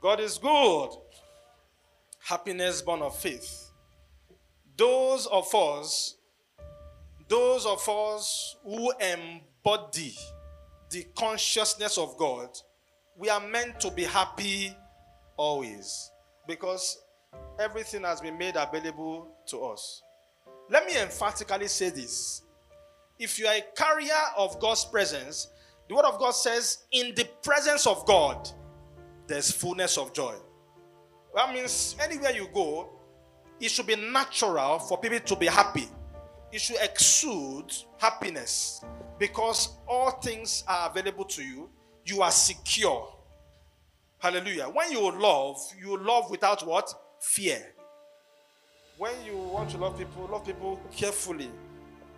God is good. Happiness born of faith. Those of us who embody the consciousness of God, we are meant to be happy always, because everything has been made available to us. Let me emphatically say this. If you are a carrier of God's presence, the Word of God says, in the presence of God, there's fullness of joy. That means anywhere you go, it should be natural for people to be happy. It should exude happiness, because all things are available to you. You are secure. Hallelujah. When you love without what? Fear. When you want to love people carefully,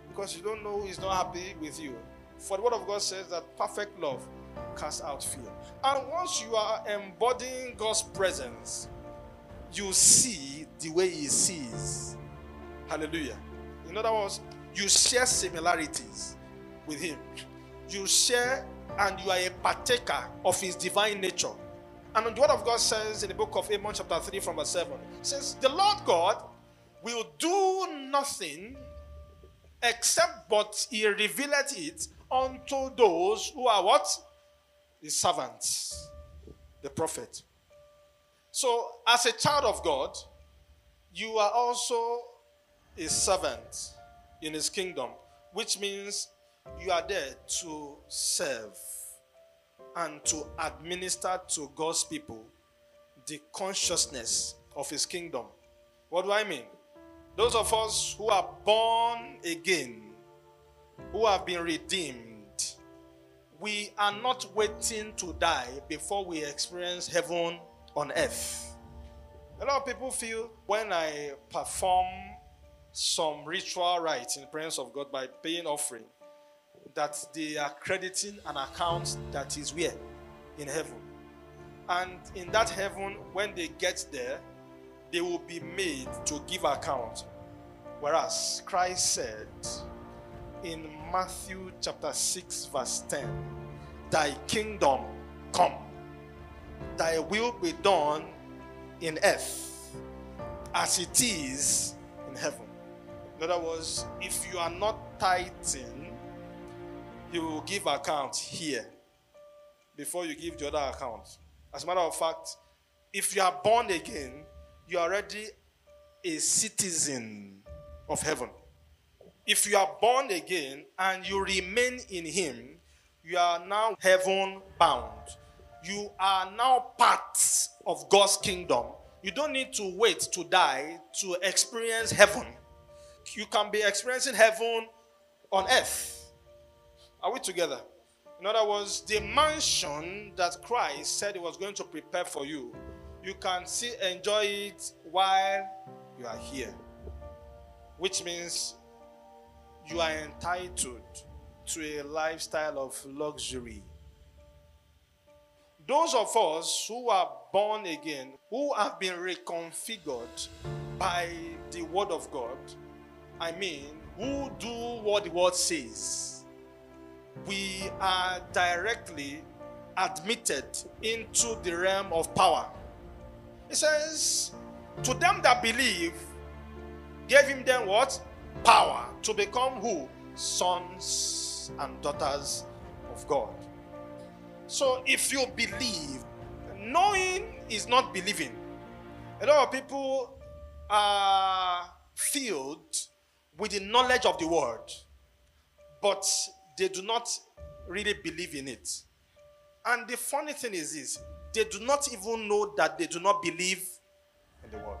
because you don't know who is not happy with you. For the Word of God says that perfect love casts out fear. And once you are embodying God's presence, you see the way He sees. Hallelujah. In other words, you share similarities with Him. You share and you are a partaker of His divine nature. And the Word of God says in the book of Amos chapter 3 from verse 7, says, the Lord God will do nothing except but He revealeth it unto those who are what? His servants, the prophet. So as a child of God, you are also a servant in His kingdom, which means you are there to serve and to administer to God's people the consciousness of His kingdom. What do I mean? Those of us who are born again, who have been redeemed, we are not waiting to die before we experience heaven on earth. A lot of people feel, when I perform some ritual rites in the presence of God by paying offering, that they are crediting an account that is where? In heaven. And in that heaven, when they get there, they will be made to give account. Whereas Christ said in Matthew chapter 6 verse 10, thy kingdom come, thy will be done in earth as it is in heaven. In other words, if you are not tithing, you will give account here before you give the other account. As a matter of fact, if you are born again, you are already a citizen of heaven. If you are born again and you remain in Him, you are now heaven bound. You are now part of God's kingdom. You don't need to wait to die to experience heaven. You can be experiencing heaven on earth. Are we together? In other words, the mansion that Christ said He was going to prepare for you, you can still enjoy it while you are here. Which means you are entitled to a lifestyle of luxury. Those of us who are born again, who have been reconfigured by the Word of God, I mean, who do what the Word says, we are directly admitted into the realm of power. It says, to them that believe, gave Him then what? Power to become who? Sons and daughters of God. So if you believe, knowing is not believing. A lot of people are filled with the knowledge of the Word, but they do not really believe in it. And the funny thing is this, they do not even know that they do not believe in the Word.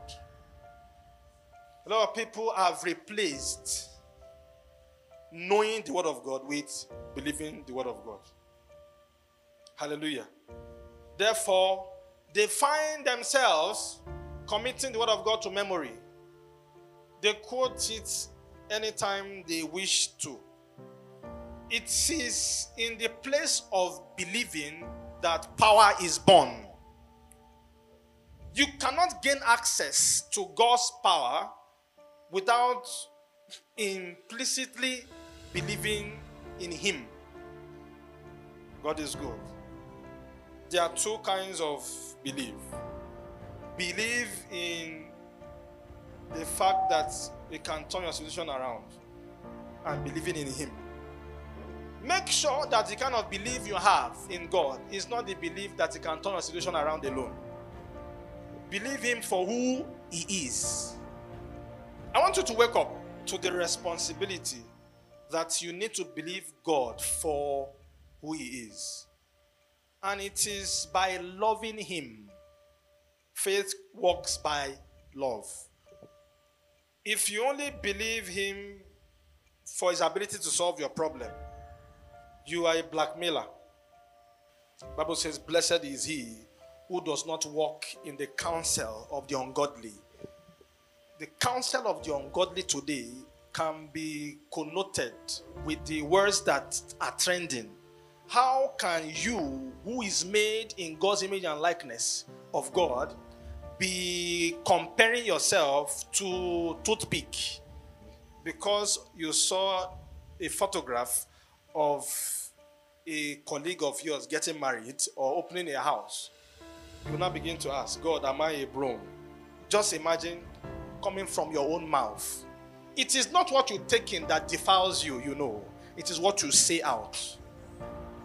A lot of people have replaced knowing the Word of God with believing the Word of God. Hallelujah. Therefore, they find themselves committing the Word of God to memory. They quote it anytime they wish to. It is in the place of believing that power is born. You cannot gain access to God's power without implicitly believing in Him. God is good. There are two kinds of believe. Believe in the fact that you can turn your situation around and believing in Him. Make sure that the kind of belief you have in God is not the belief that He can turn your situation around alone. Believe Him for who He is. I want you to wake up to the responsibility that you need to believe God for who He is. And it is by loving Him. Faith works by love. If you only believe Him for His ability to solve your problem, you are a blackmailer. The Bible says, "Blessed is he who does not walk in the counsel of the ungodly." The counsel of the ungodly today can be connoted with the words that are trending. How can you, who is made in God's image and likeness of God, be comparing yourself to toothpick because you saw a photograph of a colleague of yours getting married or opening a house? You now begin to ask, God, am I a broom? Just imagine coming from your own mouth. It is not what you take in that defiles you, you know. It is what you say out.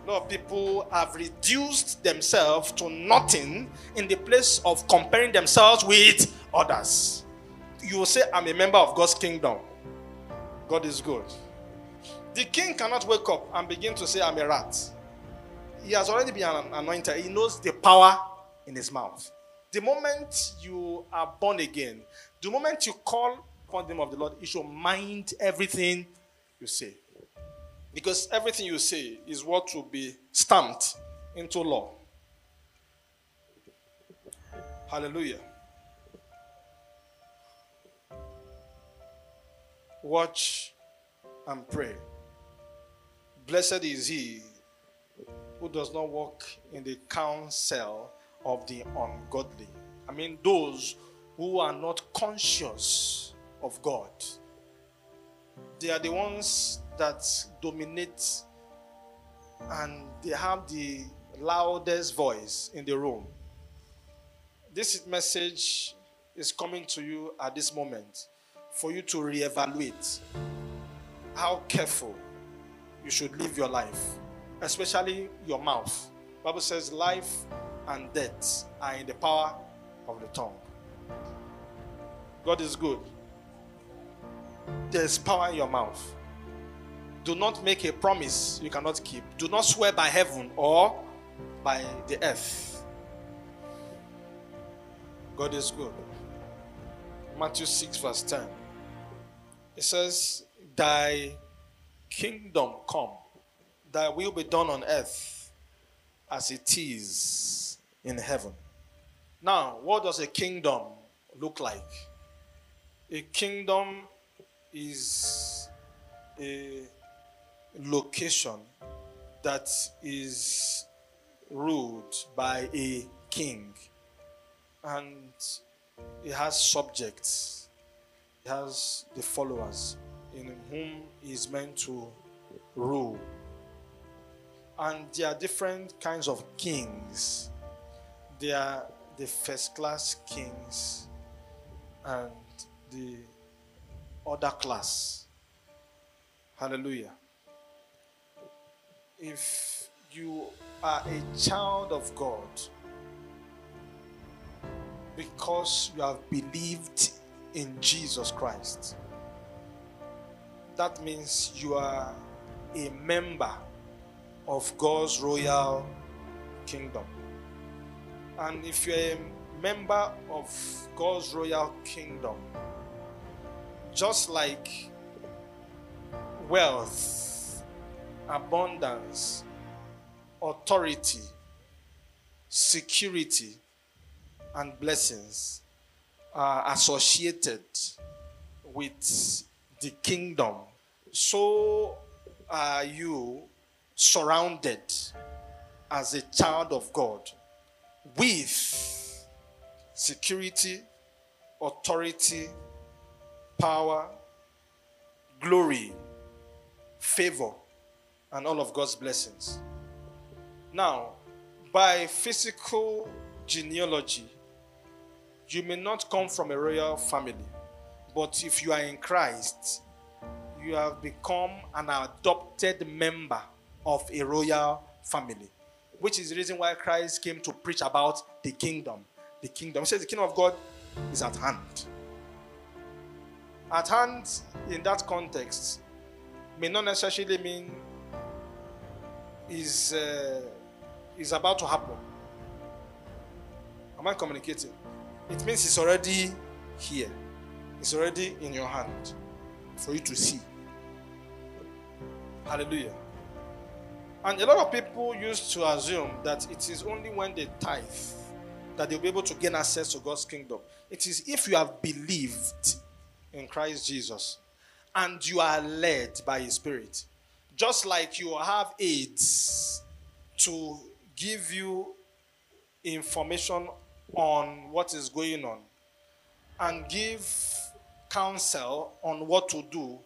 A lot of people have reduced themselves to nothing in the place of comparing themselves with others. You will say, I'm a member of God's kingdom. God is good. The king cannot wake up and begin to say, I'm a rat. He has already been anointed. He knows the power in his mouth. The moment you are born again, the moment you call upon the name of the Lord, you should mind everything you say. Because everything you say is what will be stamped into law. Hallelujah. Watch and pray. Blessed is he who does not walk in the counsel of the ungodly. I mean, those who are not conscious of God. They are the ones that dominate, and they have the loudest voice in the room. This message is coming to you at this moment for you to reevaluate how careful you should live your life, especially your mouth. The Bible says life and death are in the power of the tongue. God is good. There is power in your mouth. Do not make a promise you cannot keep. Do not swear by heaven or by the earth. God is good. Matthew 6 verse 10. It says, Thy kingdom come, thy will be done on earth as it is in heaven. Now, what does a kingdom look like? A kingdom is a location that is ruled by a king, and it has subjects, it has the followers in whom he is meant to rule. And there are different kinds of kings. There are the first class kings and the other class. Hallelujah. If you are a child of God, because you have believed in Jesus Christ, that means you are a member of God's royal kingdom. And if you're a member of God's royal kingdom, just like wealth, abundance, authority, security, and blessings are associated with the kingdom, so are you surrounded as a child of God with security, authority, power, glory, favor, and all of God's blessings. Now, by physical genealogy. You may not come from a royal family, but if you are in Christ, you have become an adopted member of a royal family, which is the reason why Christ came to preach about the kingdom. The kingdom. He says the kingdom of God is at hand. At hand in that context may not necessarily mean is about to happen. Am I communicating? It means it's already here. It's already in your hand for you to see. Hallelujah. And a lot of people used to assume that it is only when they tithe that they'll be able to gain access to God's kingdom. It is if you have believed in Christ Jesus and you are led by His Spirit. Just like you have aids to give you information on what is going on and give counsel on what to do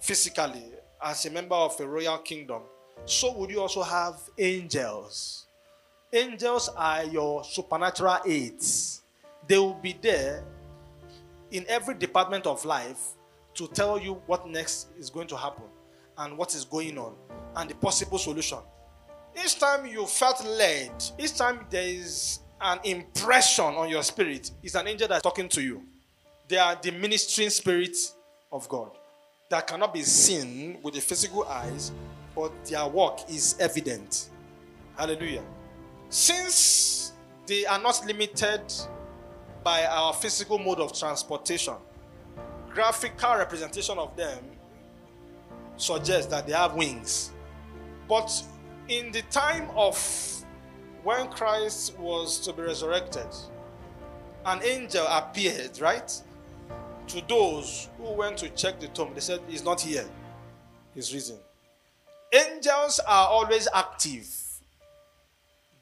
physically as a member of a royal kingdom, so would you also have angels. Angels are your supernatural aids. They will be there in every department of life to tell you what next is going to happen and what is going on and the possible solution. Each time you felt led, each time there is an impression on your spirit, it's an angel that's talking to you. They are the ministering spirits of God that cannot be seen with the physical eyes, but their work is evident. Hallelujah. Since they are not limited by our physical mode of transportation, graphical representation of them suggests that they have wings. But in the time of when Christ was to be resurrected, an angel appeared, right? To those who went to check the tomb. They said, he's not here. He's risen. Angels are always active.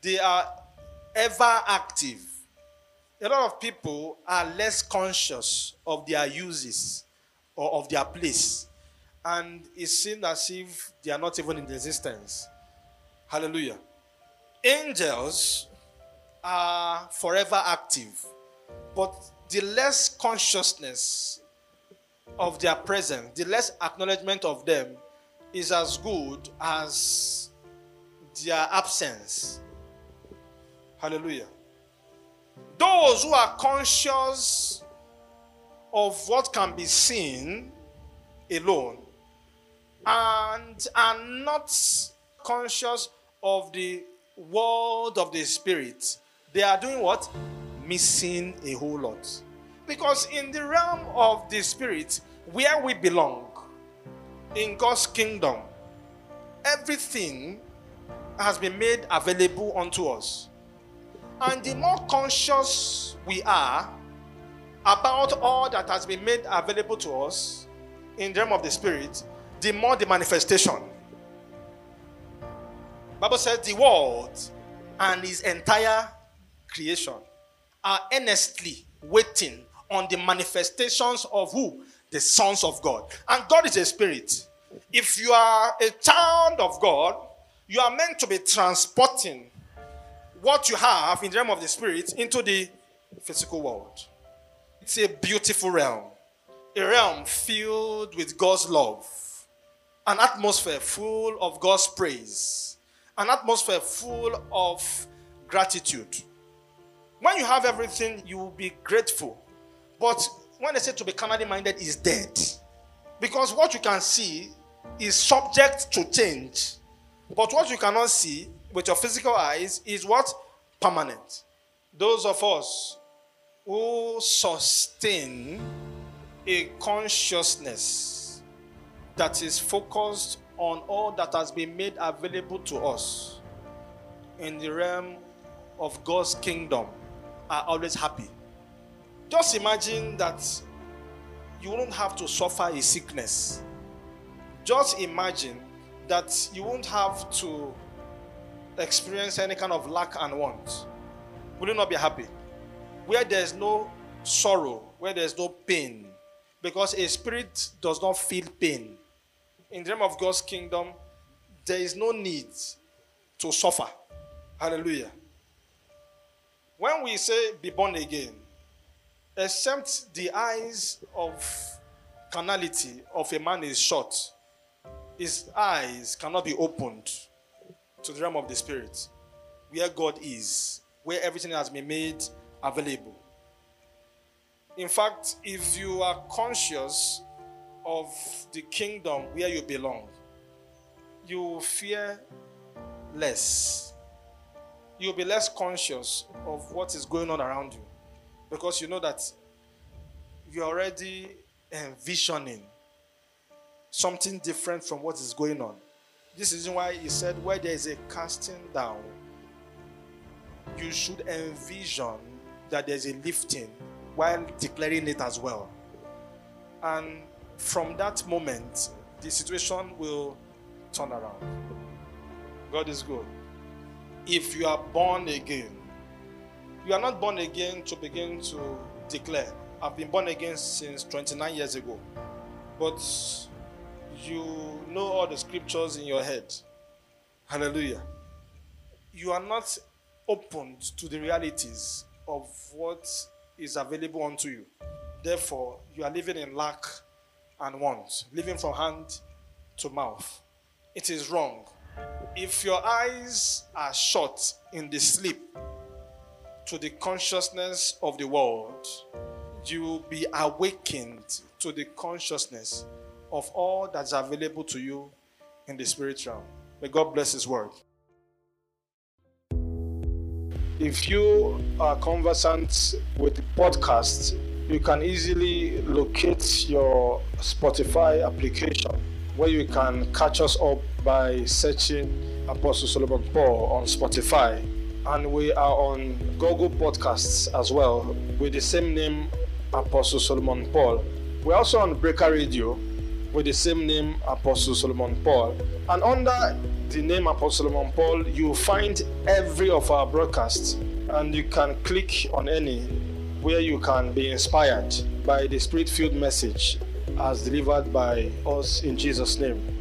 They are ever active. A lot of people are less conscious of their uses or of their place. And it seems as if they are not even in existence. Hallelujah. Angels are forever active. But the less consciousness of their presence, the less acknowledgement of them is as good as their absence. Hallelujah. Those who are conscious of what can be seen alone and are not conscious of the world of the spirit, they are doing what? Missing a whole lot. Because in the realm of the spirit, where we belong, in God's kingdom, everything has been made available unto us. And the more conscious we are about all that has been made available to us in the realm of the spirit, the more the manifestation. The Bible says the world and its entire creation are earnestly waiting on the manifestations of who? The sons of God. And God is a spirit. If you are a child of God, you are meant to be transporting what you have in the realm of the spirit into the physical world. It's a beautiful realm. A realm filled with God's love. An atmosphere full of God's praise. An atmosphere full of gratitude. When you have everything, you will be grateful. But when they say to be carnally minded is dead. Because what you can see is subject to change. But what you cannot see with your physical eyes is what? Permanent. Those of us who sustain a consciousness that is focused on all that has been made available to us in the realm of God's kingdom are always happy. Just imagine that you won't have to suffer a sickness. Just imagine that you won't have to experience any kind of lack and want. Will you not be happy? Where there is no sorrow, where there is no pain, because a spirit does not feel pain. In the realm of God's kingdom, there is no need to suffer. Hallelujah. When we say be born again, except the eyes of carnality of a man is shut, his eyes cannot be opened to the realm of the spirit, where God is, where everything has been made available. In fact, if you are conscious of the kingdom where you belong, you will fear less. You'll be less conscious of what is going on around you, because you know that you're already envisioning something different from what is going on. This is why he said, where there is a casting down, you should envision that there's a lifting while declaring it as well. And from that moment, the situation will turn around. God is good. If you are born again, you are not born again to begin to declare, I've been born again since 29 years ago. But you know all the scriptures in your head. Hallelujah. You are not opened to the realities of what is available unto you. Therefore, you are living in lack and want, living from hand to mouth. It is wrong. If your eyes are shut in the sleep to the consciousness of the world, you will be awakened to the consciousness of all that's available to you in the spirit realm. May God bless his word. If you are conversant with the podcast, you can easily locate your Spotify application, where you can catch us up by searching Apostle Solomon Paul on Spotify. And we are on Google Podcasts as well, with the same name, Apostle Solomon Paul. We're also on Breaker Radio, with the same name, Apostle Solomon Paul. And under the name Apostle Solomon Paul, you'll find every of our broadcasts, and you can click on any where you can be inspired by the Spirit-filled message as delivered by us in Jesus' name.